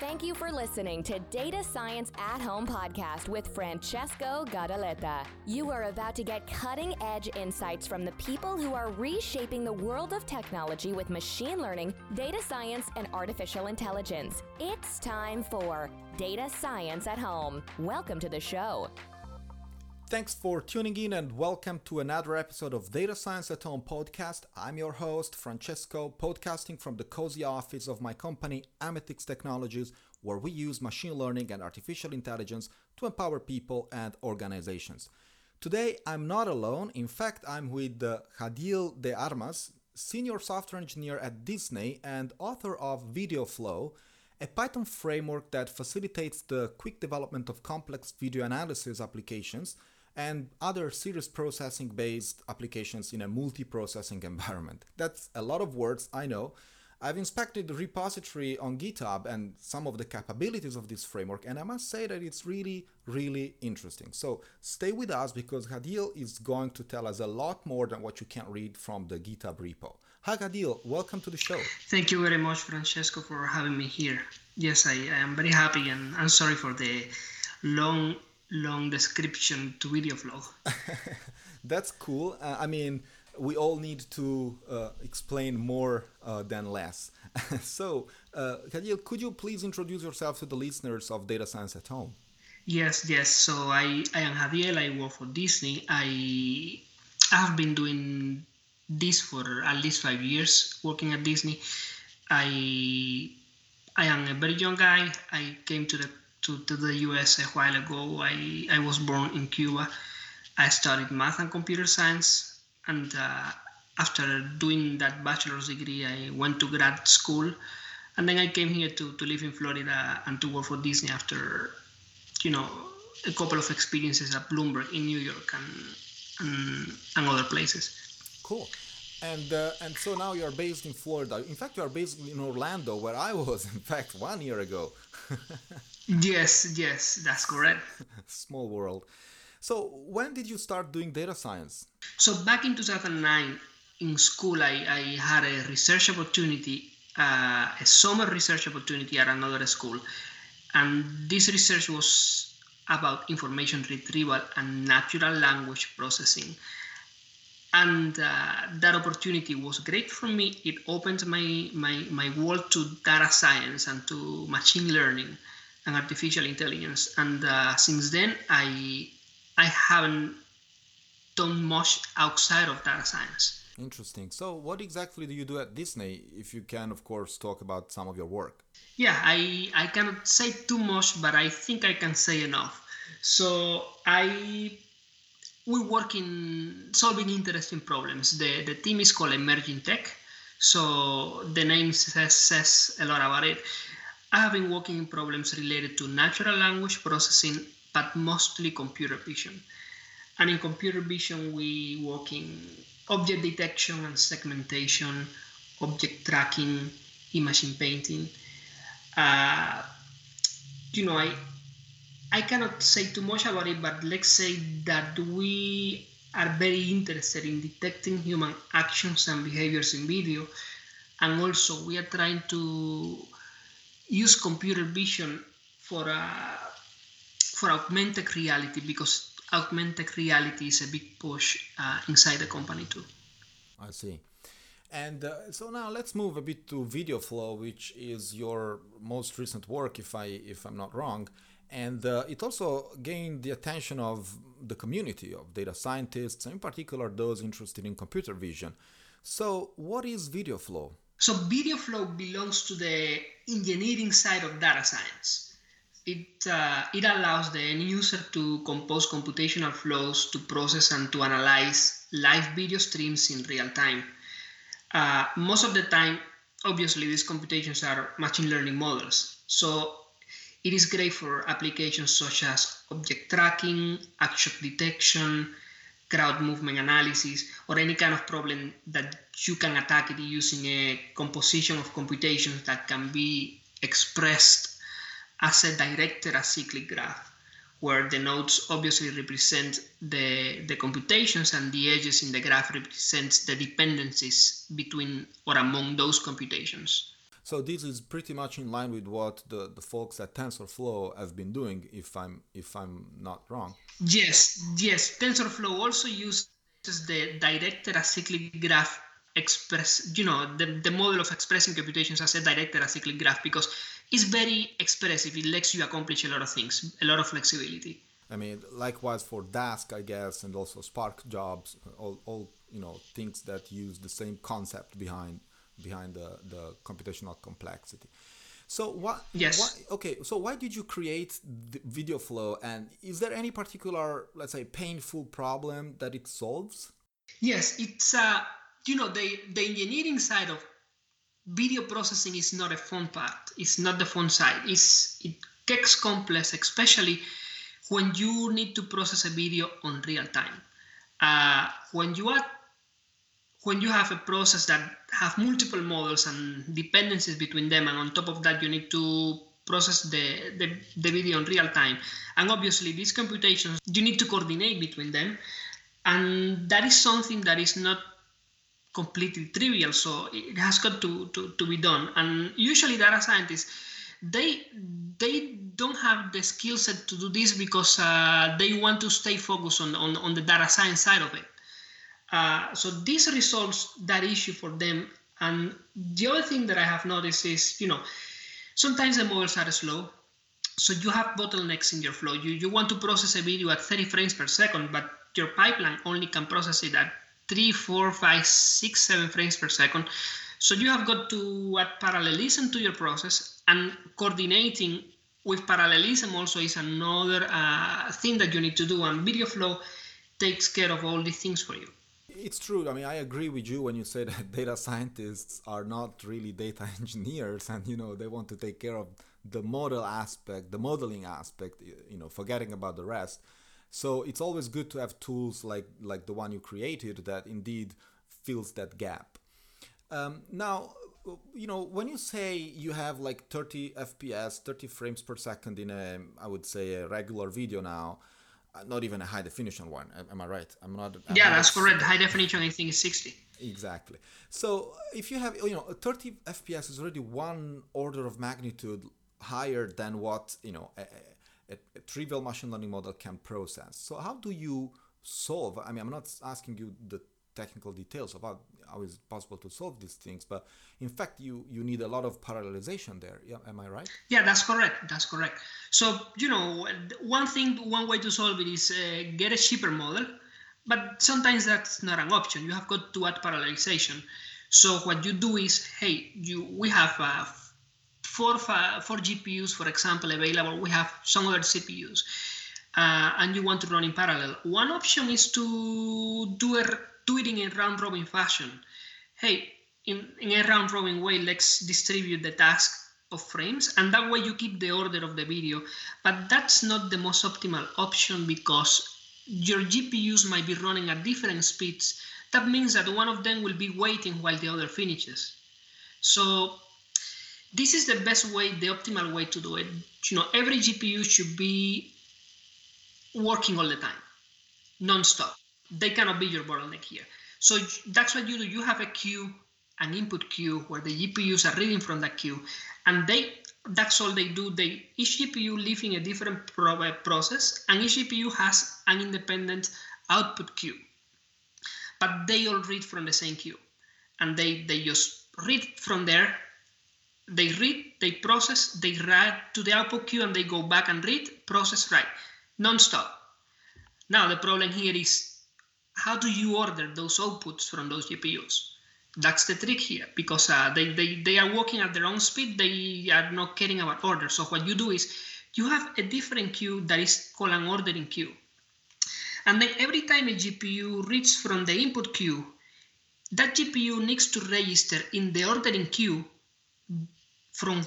Thank you for listening to Data Science at Home podcast with Francesco Gadaletta. You are about to get cutting-edge insights from the people who are reshaping the world of technology with machine learning, data science, and artificial intelligence. It's time for Data Science at Home. Welcome to the show. Thanks for tuning in and welcome to another episode of Data Science at Home podcast. I'm your host, Francesco, podcasting from the cozy office of my company, Amethix Technologies, where we use machine learning and artificial intelligence to empower people and organizations. Today, I'm not alone. In fact, I'm with Jadiel De Armas, senior software engineer at Disney and author of VideoFlow, a Python framework that facilitates the quick development of complex video analysis applications and other serious processing-based applications in a multi-processing environment. That's a lot of words, I know. I've inspected the repository on GitHub and some of the capabilities of this framework, and I must say that it's really, really interesting. So stay with us because Jadiel is going to tell us a lot more than what you can read from the GitHub repo. Hi Jadiel, welcome to the show. Thank you very much, Francesco, for having me here. Yes, I am very happy, and I'm sorry for the long description to VideoFlow. That's cool. We all need to explain more than less. So, Jadiel, could you please introduce yourself to the listeners of Data Science at Home? Yes. So I am Jadiel. I work for Disney. I have been doing this for at least 5 years, working at Disney. I am a very young guy. I came to the US a while ago. I was born in Cuba. I studied math and computer science. And after doing that bachelor's degree, I went to grad school. And then I came here to live in Florida and to work for Disney after, a couple of experiences at Bloomberg in New York and other places. Cool. And so now you're based in Florida. In fact, you are based in Orlando, where I was, in fact, 1 year ago. Yes, that's correct. Small world. So when did you start doing data science? So back in 2009 in school, I had a research opportunity, a summer research opportunity at another school. And this research was about information retrieval and natural language processing. And that opportunity was great for me. It opened my world to data science and to machine learning and artificial intelligence. And since then, I haven't done much outside of data science. Interesting. So what exactly do you do at Disney? If you can, of course, talk about some of your work. Yeah, I cannot say too much, but I think I can say enough. So we work in solving interesting problems. The team is called Emerging Tech. So the name says a lot about it. I have been working in problems related to natural language processing, but mostly computer vision. And in computer vision, we work in object detection and segmentation, object tracking, image painting. I cannot say too much about it, but let's say that we are very interested in detecting human actions and behaviors in video. And also we are trying to use computer vision for augmented reality, because augmented reality is a big push inside the company too. I see. And so now let's move a bit to VideoFlow, which is your most recent work, if I'm not wrong. And it also gained the attention of the community of data scientists, and in particular those interested in computer vision. So what is VideoFlow? So VideoFlow belongs to the engineering side of data science. It allows the end user to compose computational flows to process and to analyze live video streams in real time. Most of the time, obviously, these computations are machine learning models. So it is great for applications such as object tracking, action detection, crowd movement analysis, or any kind of problem that you can attack it using a composition of computations that can be expressed as a direct acyclic graph, where the nodes obviously represent the computations and the edges in the graph represents the dependencies between or among those computations. So this is pretty much in line with what the folks at TensorFlow have been doing, if I'm not wrong. Yes. TensorFlow also uses the directed acyclic graph express, the model of expressing computations as a directed acyclic graph, because it's very expressive. It lets you accomplish a lot of things, a lot of flexibility. I mean, likewise for Dask, I guess, and also Spark jobs, all things that use the same concept behind the computational complexity. So why did you create the VideoFlow, and is there any particular, let's say, painful problem that it solves? Yes, it's the engineering side of video processing is not a fun part. It's not the fun side. It gets complex, especially when you need to process a video on real time. When you have a process that have multiple models and dependencies between them, and on top of that you need to process the video in real time. And obviously these computations, you need to coordinate between them. And that is something that is not completely trivial, so it has got to be done. And usually data scientists, they don't have the skill set to do this because they want to stay focused on the data science side of it. So this resolves that issue for them. And the other thing that I have noticed is, sometimes the models are slow. So you have bottlenecks in your flow. You want to process a video at 30 frames per second, but your pipeline only can process it at 3, 4, 5, 6, 7 frames per second. So you have got to add parallelism to your process, and coordinating with parallelism also is another thing that you need to do. And VideoFlow takes care of all these things for you. It's true. I mean, I agree with you when you say that data scientists are not really data engineers, and they want to take care of the model aspect, the modeling aspect, forgetting about the rest. So it's always good to have tools like the one you created that indeed fills that gap. Now, when you say you have like 30 FPS, 30 frames per second in a regular video now, not even a high definition one, am I right? That's correct. High definition, I think, is 60. Exactly. So if you have, 30 FPS is already one order of magnitude higher than what, a trivial machine learning model can process. So how do you solve? I mean, I'm not asking you the technical details about how is it possible to solve these things, but in fact, you need a lot of parallelization there. Yeah, am I right? Yeah, that's correct. So, one way to solve it is get a cheaper model, but sometimes that's not an option. You have got to add parallelization. So what you do is, we have four GPUs, for example, available. We have some other CPUs, and you want to run in parallel. One option is to do it in a round-robin fashion. In a round-robin way, let's distribute the task of frames, and that way you keep the order of the video. But that's not the most optimal option because your GPUs might be running at different speeds. That means that one of them will be waiting while the other finishes. So this is the best way, the optimal way to do it. Every GPU should be working all the time, non-stop. They cannot be your bottleneck here. So that's what you do. You have a queue, an input queue, where the GPUs are reading from that queue. And that's all they do. Each GPU lives in a different process, and each GPU has an independent output queue. But they all read from the same queue. And they just read from there. They read, they process, they write to the output queue, and they go back and read, process, write, non-stop. Now, the problem here is, how do you order those outputs from those GPUs? That's the trick here, because they are working at their own speed. They are not caring about order. So what you do is you have a different queue that is called an ordering queue. And then every time a GPU reads from the input queue, that GPU needs to register in the ordering queue from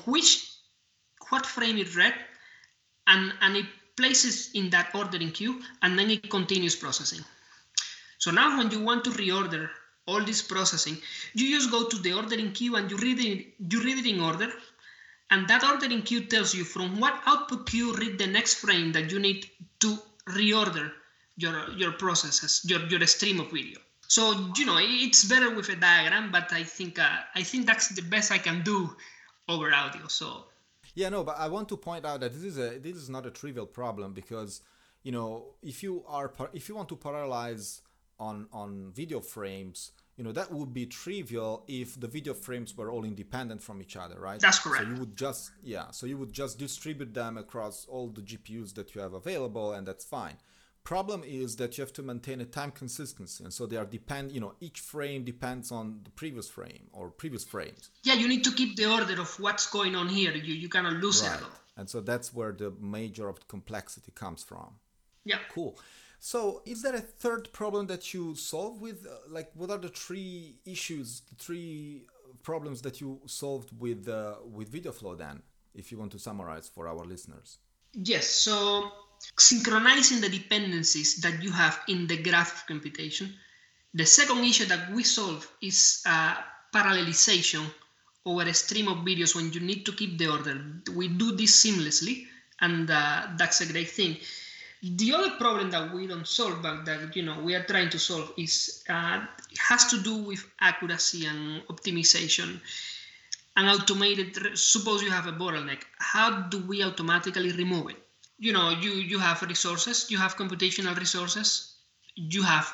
what frame it read, and it places in that ordering queue, and then it continues processing. So now when you want to reorder all this processing, you just go to the ordering queue and you read it in order. And that ordering queue tells you from what output queue read the next frame that you need to reorder your processes, your stream of video. So, it's better with a diagram, but I think that's the best I can do over audio. So yeah, no, but I want to point out that this is not a trivial problem, because you know, if you want to parallelize on video frames, you know, that would be trivial if the video frames were all independent from each other, right? That's correct. So you would just distribute them across all the GPUs that you have available, and that's fine. Problem is that you have to maintain a time consistency, and so they are depend. You know, each frame depends on the previous frame or previous frames. Yeah, you need to keep the order of what's going on here. You cannot lose it at all. And so that's where the major of the complexity comes from. Yeah. Cool. So is there a third problem that you solve with? Like, what are the three problems that you solved with VideoFlow then? If you want to summarize for our listeners. Yes. So, synchronizing the dependencies that you have in the graph of computation. The second issue that we solve is parallelization over a stream of videos when you need to keep the order. We do this seamlessly, and that's a great thing. The other problem that we don't solve, but that we are trying to solve, is it has to do with accuracy and optimization. And automated, suppose you have a bottleneck, how do we automatically remove it? You have resources, you have computational resources, you have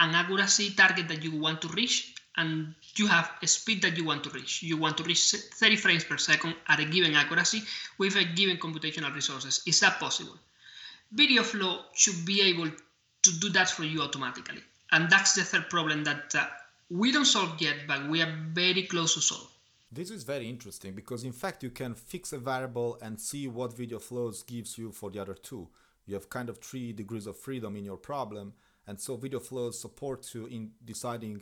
an accuracy target that you want to reach, and you have a speed that you want to reach. You want to reach 30 frames per second at a given accuracy with a given computational resources. Is that possible? VideoFlow should be able to do that for you automatically. And that's the third problem that we don't solve yet, but we are very close to solve. This is very interesting because, in fact, you can fix a variable and see what VideoFlow gives you for the other two. You have kind of 3 degrees of freedom in your problem, and so VideoFlow supports you in deciding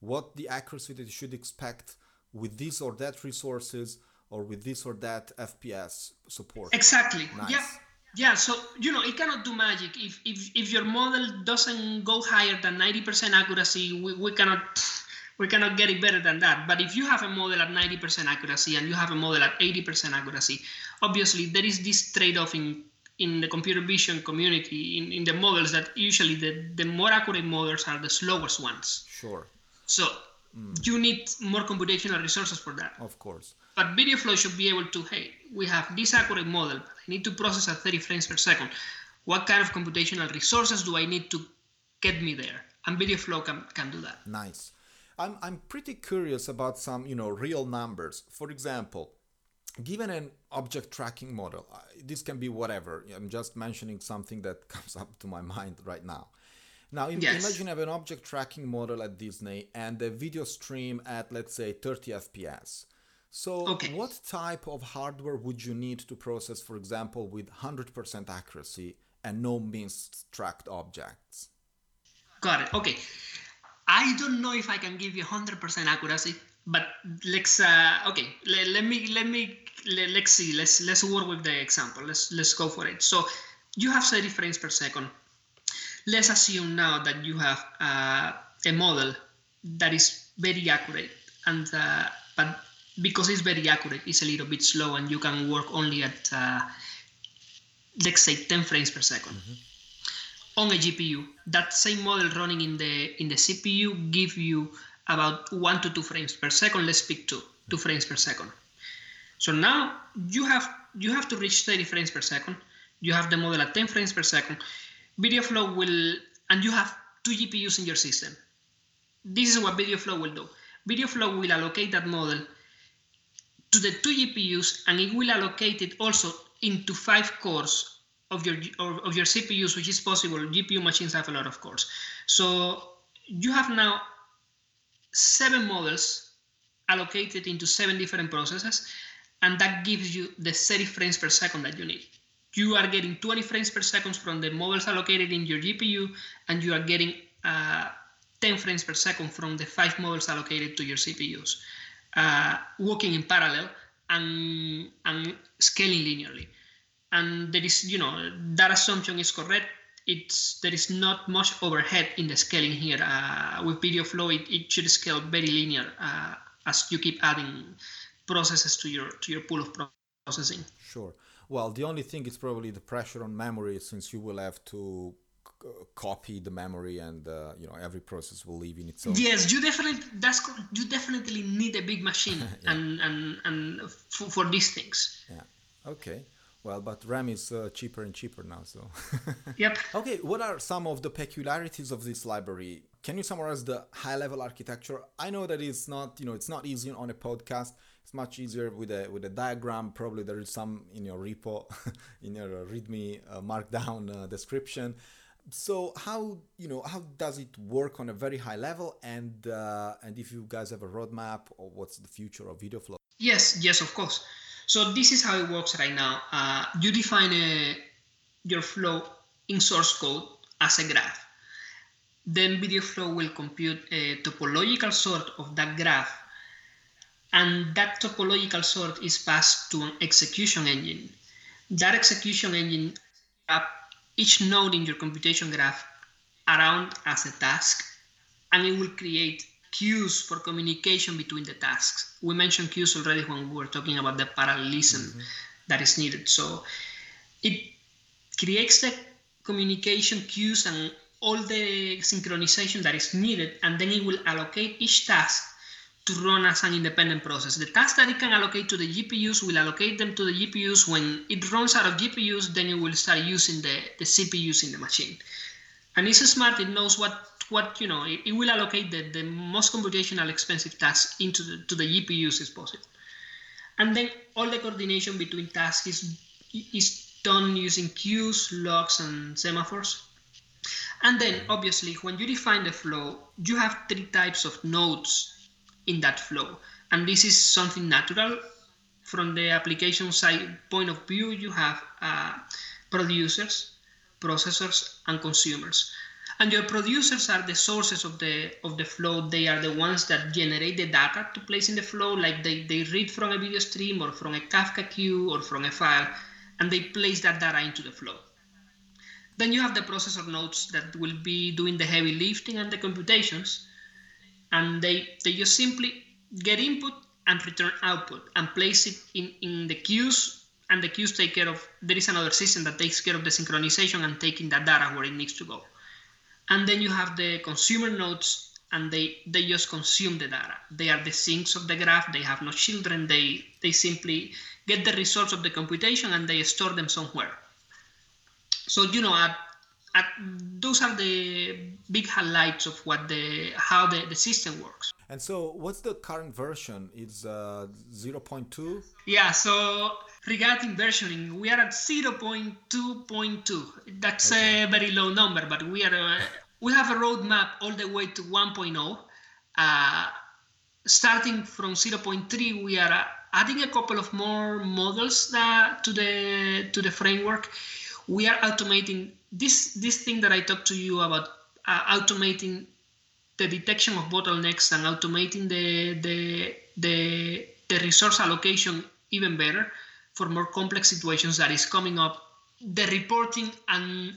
what the accuracy that you should expect with this or that resources or with this or that FPS support. Exactly. Nice. Yeah. So it cannot do magic. If your model doesn't go higher than 90% accuracy, we cannot. We cannot get it better than that. But if you have a model at 90% accuracy and you have a model at 80% accuracy, obviously there is this trade-off in the computer vision community, in the models, that usually the more accurate models are the slowest ones. Sure. So you need more computational resources for that. Of course. But VideoFlow should be able to, hey, we have this accurate model, but I need to process at 30 frames per second. What kind of computational resources do I need to get me there? And VideoFlow can do that. Nice. I'm pretty curious about some, real numbers. For example, given an object tracking model, this can be whatever. I'm just mentioning something that comes up to my mind right now. Now, Imagine you have an object tracking model at Disney and a video stream at, let's say, 30 FPS. So What type of hardware would you need to process, for example, with 100% accuracy and no mistracked objects? Got it. Okay. I don't know if I can give you 100% accuracy, but let's see. Let's work with the example. Let's go for it. So you have 30 frames per second. Let's assume now that you have a model that is very accurate, and but because it's very accurate, it's a little bit slow, and you can work only at 10 frames per second. Mm-hmm. On a GPU, that same model running in the CPU give you about 1 to 2 frames per second. Let's pick two frames per second. So now you have to reach 30 frames per second. You have the model at 10 frames per second. VideoFlow and you have 2 GPUs in your system. This is what VideoFlow will do. VideoFlow will allocate that model to the 2 GPUs, and it will allocate it also into 5 cores of your CPUs, which is possible. GPU machines have a lot of cores. So you have now 7 models allocated into 7 different processes, and that gives you the 30 frames per second that you need. You are getting 20 frames per second from the models allocated in your GPU, and you are getting 10 frames per second from the 5 models allocated to your CPUs, working in parallel and scaling linearly. And there is, that assumption is correct. There is not much overhead in the scaling here. With VideoFlow, it should scale very linear as you keep adding processes to your pool of processing. Sure. Well, the only thing is probably the pressure on memory, since you will have to copy the memory, and you know, every process will live in its own. Yes, you definitely need a big machine. Yeah. and for these things. Yeah. Okay. Well, but RAM is cheaper and cheaper now, so. Yep. Okay, what are some of the peculiarities of this library? Can you summarize the high-level architecture? I know that it's not, you know, it's not easy on a podcast. It's much easier with a diagram. Probably there is some in your repo, in your README markdown description. So how does it work on a very high level? And if you guys have a roadmap, or what's the future of VideoFlow? Yes, of course. So this is how it works right now. You define your flow in source code as a graph. Then VideoFlow will compute a topological sort of that graph, and that topological sort is passed to an execution engine. That execution engine wraps each node in your computation graph around as a task, and it will create queues for communication between the tasks. We mentioned queues already when we were talking about the parallelism that is needed. So it creates the communication queues and all the synchronization that is needed, and then it will allocate each task to run as an independent process. The tasks that it can allocate to the GPUs will allocate them to the GPUs. When it runs out of GPUs, then it will start using the CPUs in the machine. And it's smart, it knows what you know, it will allocate the most computational expensive tasks to the GPUs as possible. And then all the coordination between tasks is done using queues, logs, and semaphores. And then obviously when you define the flow, you have three types of nodes in that flow. And this is something natural. From the application side point of view, you have producers, processors, and consumers. And your producers are the sources of the flow. They are the ones that generate the data to place in the flow, like they read from a video stream or from a Kafka queue or from a file, and they place that data into the flow. Then you have the processor nodes that will be doing the heavy lifting and the computations, and they just simply get input and return output and place it in the queues. And the queues take care of, there is another system that takes care of the synchronization and taking that data where it needs to go. And then you have the consumer nodes, and they just consume the data. They are the sinks of the graph. They have no children. They simply get the results of the computation and they store them somewhere. So, you know, those are the big highlights of how the system works. And so what's the current version? It's 0.2? Yeah, so regarding versioning, we are at 0.2.2. That's okay. A very low number, but we have a roadmap all the way to 1.0. Starting from 0.3, we are adding a couple of more models to the framework. We are automating this thing that I talked to you about, automating the detection of bottlenecks and automating the resource allocation even better for more complex situations that is coming up. The reporting and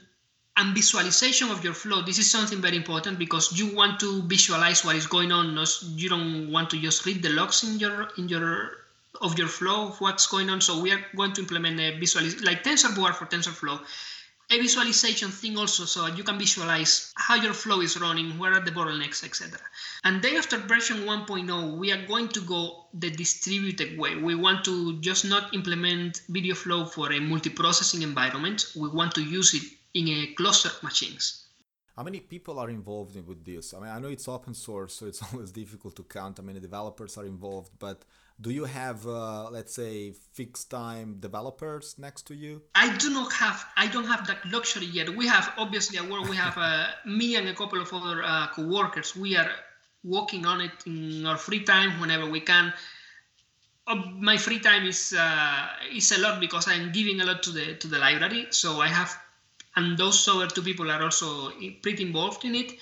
visualization of your flow, this is something very important because you want to visualize what is going on. You don't want to just read the logs of your flow, of what's going on. So we are going to implement a visualization, like TensorBoard for TensorFlow, a visualization thing also, so you can visualize how your flow is running, where are the bottlenecks, etc. And then after version 1.0, we are going to go the distributed way. We want to just not implement VideoFlow for a multiprocessing environment. We want to use it in a cluster of machines. How many people are involved with this? I mean, I know it's open source, so it's always difficult to count how many developers are involved, but do you have, let's say, fixed time developers next to you? I don't have that luxury yet. We have, obviously, at work, we have me and a couple of other co-workers. We are working on it in our free time whenever we can. My free time is a lot because I'm giving a lot to the library. So I have, and those other two people are also pretty involved in it.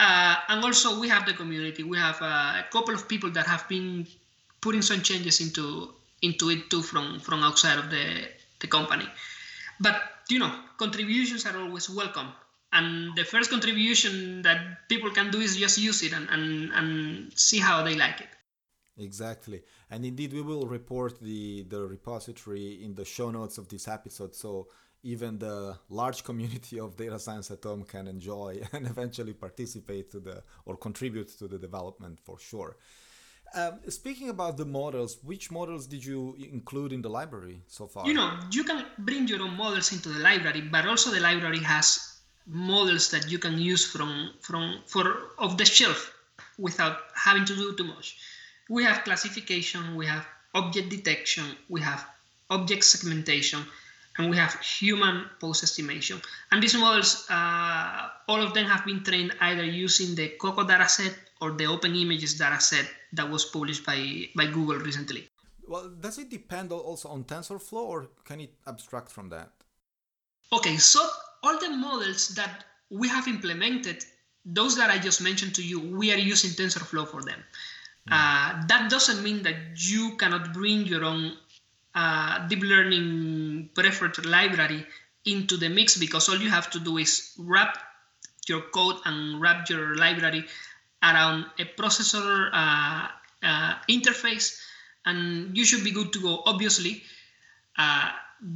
And also we have the community. We have a couple of people that have been putting some changes into it too from outside of the company. But, you know, contributions are always welcome. And the first contribution that people can do is just use it and see how they like it. Exactly. And indeed, we will report the repository in the show notes of this episode, so even the large community of Data Science at Home can enjoy and eventually participate to the or contribute to the development for sure. Speaking about the models, which models did you include in the library so far? You know, you can bring your own models into the library, but also the library has models that you can use from off the shelf without having to do too much. We have classification, we have object detection, we have object segmentation, and we have human pose estimation. And these models, all of them have been trained either using the COCO dataset or the Open Images dataset that was published by Google recently. Well, does it depend also on TensorFlow, or can it abstract from that? Okay, so all the models that we have implemented, those that I just mentioned to you, we are using TensorFlow for them. That doesn't mean that you cannot bring your own deep learning preferred library into the mix, because all you have to do is wrap your code and wrap your library around a processor interface, and you should be good to go. Obviously,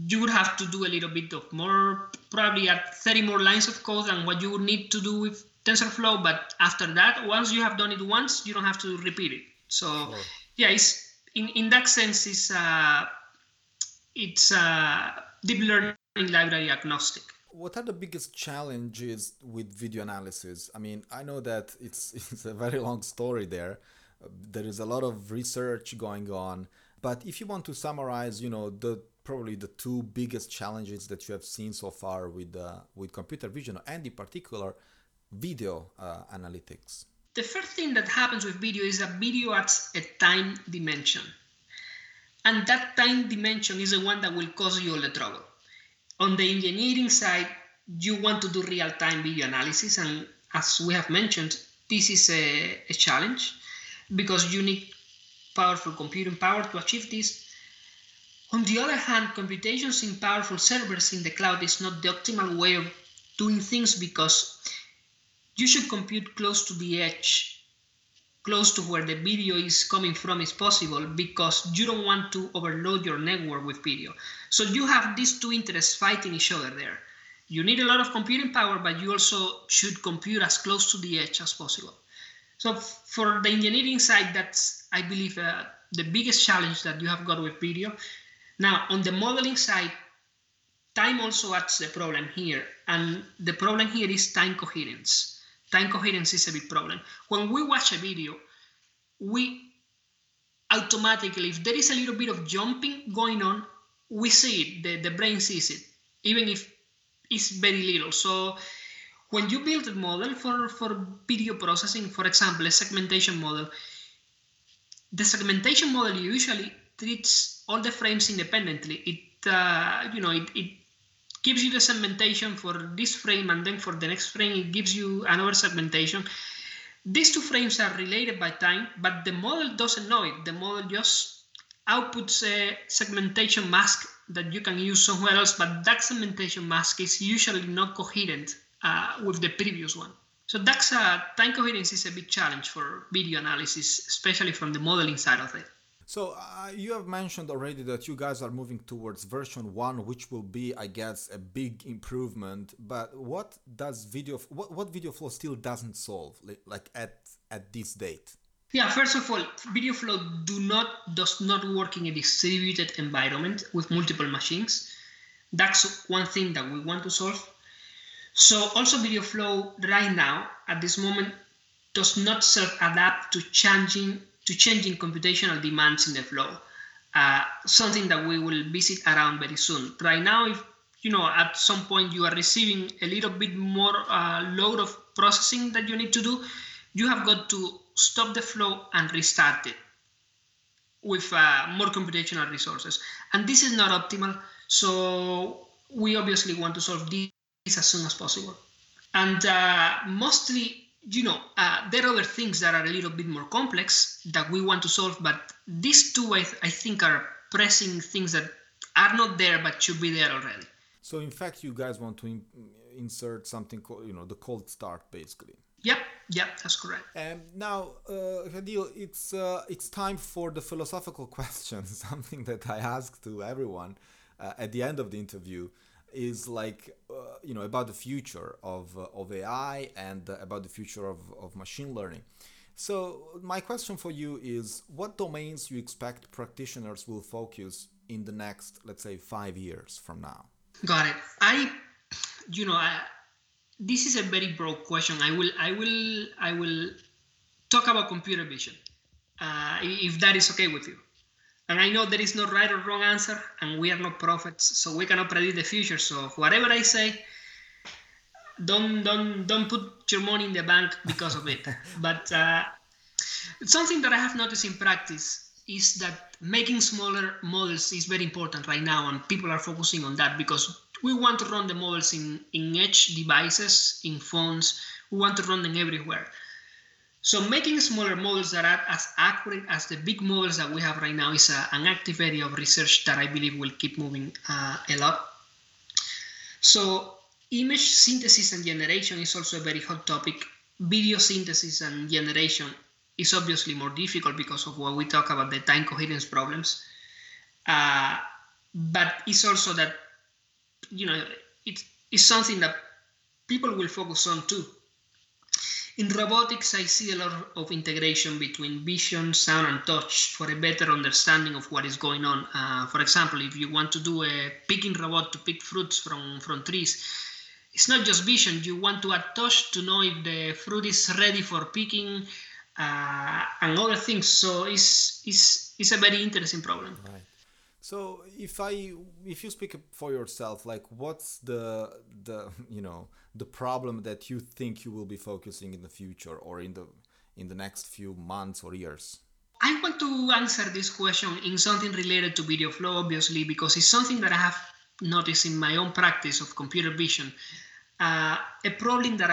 you would have to do a little bit of more, probably at 30 more lines of code than what you would need to do with TensorFlow, but after that, once you have done it once, you don't have to repeat it. So sure. Yeah, it's in that sense, it's deep learning library agnostic. What are the biggest challenges with video analysis? I mean, I know that it's a very long story there. There is a lot of research going on, but if you want to summarize, you know, probably the two biggest challenges that you have seen so far with computer vision, and in particular video analytics. The first thing that happens with video is that video adds a time dimension. And that time dimension is the one that will cause you all the trouble. On the engineering side, you want to do real-time video analysis. And as we have mentioned, this is a challenge because you need powerful computing power to achieve this. On the other hand, computations in powerful servers in the cloud is not the optimal way of doing things, because you should compute close to the edge, close to where the video is coming from is possible, because you don't want to overload your network with video. So you have these two interests fighting each other there. You need a lot of computing power, but you also should compute as close to the edge as possible. So for the engineering side, that's, I believe, the biggest challenge that you have got with video. Now, on the modeling side, time also adds the problem here. And the problem here is time coherence. Time coherence is a big problem. When we watch a video, we automatically, if there is a little bit of jumping going on, we see it, the brain sees it, even if it's very little. So when you build a model for video processing, for example, a segmentation model, the segmentation model usually treats all the frames independently. It gives you the segmentation for this frame, and then for the next frame, it gives you another segmentation. These two frames are related by time, but the model doesn't know it. The model just outputs a segmentation mask that you can use somewhere else, but that segmentation mask is usually not coherent with the previous one. So that's time coherence is a big challenge for video analysis, especially from the modeling side of it. So you have mentioned already that you guys are moving towards version 1, which will be, I guess, a big improvement. But what does what VideoFlow still doesn't solve, like at this date? Yeah, first of all, VideoFlow does not work in a distributed environment with multiple machines. That's one thing that we want to solve. So also VideoFlow right now at this moment does not self-adapt to changing computational demands in the flow, something that we will visit around very soon. Right now, if you know, at some point you are receiving a little bit more load of processing that you need to do, you have got to stop the flow and restart it with more computational resources. And this is not optimal, so we obviously want to solve this as soon as possible. And mostly, there are other things that are a little bit more complex that we want to solve, but these two, I think, are pressing things that are not there, but should be there already. So, in fact, you guys want to insert something called, the cold start, basically. Yep, that's correct. And now, Jadiel, it's time for the philosophical question. Something that I ask to everyone at the end of the interview is like, about the future of AI and about the future of machine learning. So my question for you is, what domains you expect practitioners will focus in the next, let's say, 5 years from now? Got it. This is a very broad question. I will talk about computer vision, if that is okay with you. And I know there is no right or wrong answer, and we are not prophets, so we cannot predict the future. So whatever I say, don't put your money in the bank because of it. But something that I have noticed in practice is that making smaller models is very important right now, and people are focusing on that because we want to run the models in edge devices, in phones. We want to run them everywhere. So making smaller models that are as accurate as the big models that we have right now is an active area of research that I believe will keep moving a lot. So image synthesis and generation is also a very hot topic. Video synthesis and generation is obviously more difficult because of what we talk about, the time coherence problems. But it's also that it is something that people will focus on too. In robotics, I see a lot of integration between vision, sound, and touch for a better understanding of what is going on. For example, if you want to do a picking robot to pick fruits from trees, it's not just vision. You want to add touch to know if the fruit is ready for picking and other things. So it's a very interesting problem. Right. So if you speak for yourself, like what's the problem that you think you will be focusing in the future or in the next few months or years? I want to answer this question in something related to VideoFlow, obviously, because it's something that I have noticed in my own practice of computer vision. A problem that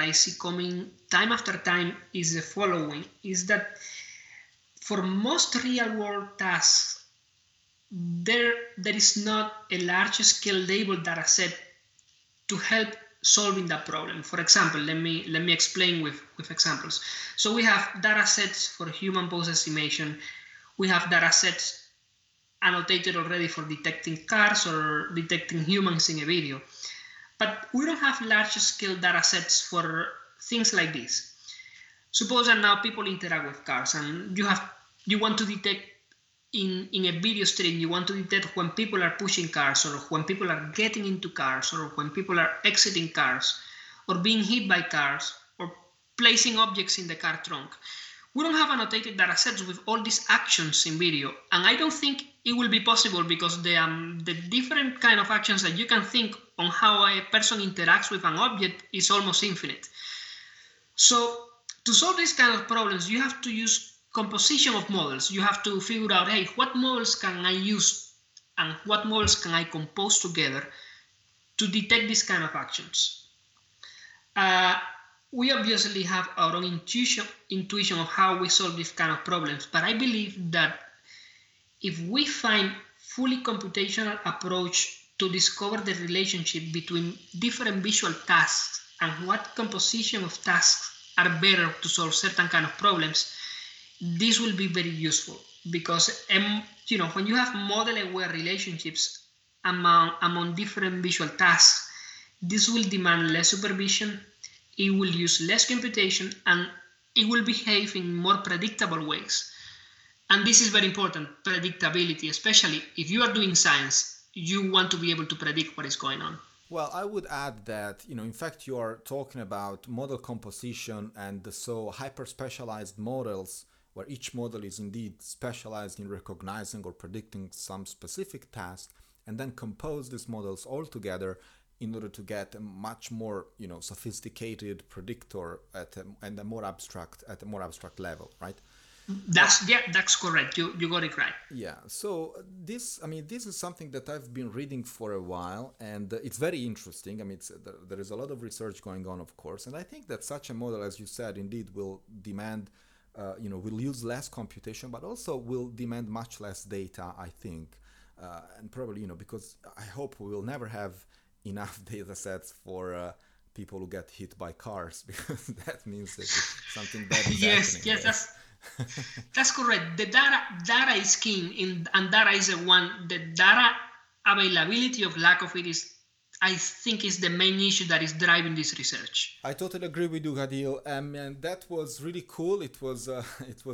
I see coming time after time is the following: is that for most real-world tasks, there is not a large scale label data set to help solving that problem. For example, let me explain with examples. So we have data sets for human pose estimation. We have data sets annotated already for detecting cars or detecting humans in a video. But we don't have large scale data sets for things like this. Suppose that now people interact with cars and you want to detect in a video stream, you want to detect when people are pushing cars or when people are getting into cars or when people are exiting cars or being hit by cars or placing objects in the car trunk. We don't have annotated data sets with all these actions in video, and I don't think it will be possible because the different kind of actions that you can think on how a person interacts with an object is almost infinite. So to solve these kind of problems, you have to use composition of models. You have to figure out, hey, what models can I use and what models can I compose together to detect these kind of actions? We obviously have our own intuition of how we solve these kind of problems, but I believe that if we find fully computational approach to discover the relationship between different visual tasks and what composition of tasks are better to solve certain kind of problems, this will be very useful because, when you have model-aware relationships among different visual tasks, this will demand less supervision, it will use less computation, and it will behave in more predictable ways. And this is very important, predictability, especially if you are doing science, you want to be able to predict what is going on. Well, I would add that, in fact, you are talking about model composition and so hyper-specialized models where each model is indeed specialized in recognizing or predicting some specific task, and then compose these models all together in order to get a much more, sophisticated predictor at a more abstract level, right? That's correct. You got it right. Yeah. So this is something that I've been reading for a while, and it's very interesting. There is a lot of research going on, of course, and I think that such a model, as you said, indeed will demand. Will use less computation, but also will demand much less data, I think. And probably, because I hope we will never have enough data sets for people who get hit by cars, because that means that something bad is happening. Yes, that's correct. The data is king, and data is the one. The data availability of lack of it is, I think, is the main issue that is driving this research. I totally agree with you, Jadiel. And that was really cool. It was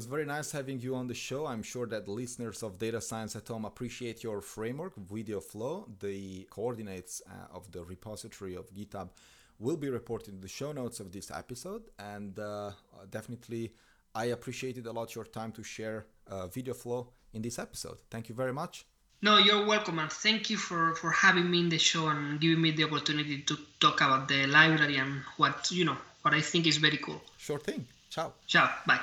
very nice having you on the show. I'm sure that listeners of Data Science at Home appreciate your framework, VideoFlow. The coordinates of the repository of GitHub will be reported in the show notes of this episode. And definitely, I appreciated a lot your time to share VideoFlow in this episode. Thank you very much. No, you're welcome, and thank you for having me in the show and giving me the opportunity to talk about the library and what I think is very cool. Sure thing. Ciao. Ciao. Bye.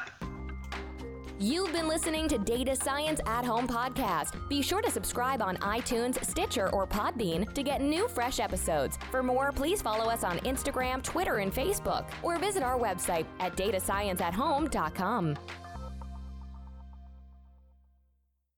You've been listening to Data Science at Home podcast. Be sure to subscribe on iTunes, Stitcher, or Podbean to get new fresh episodes. For more, please follow us on Instagram, Twitter, and Facebook, or visit our website at datascienceathome.com.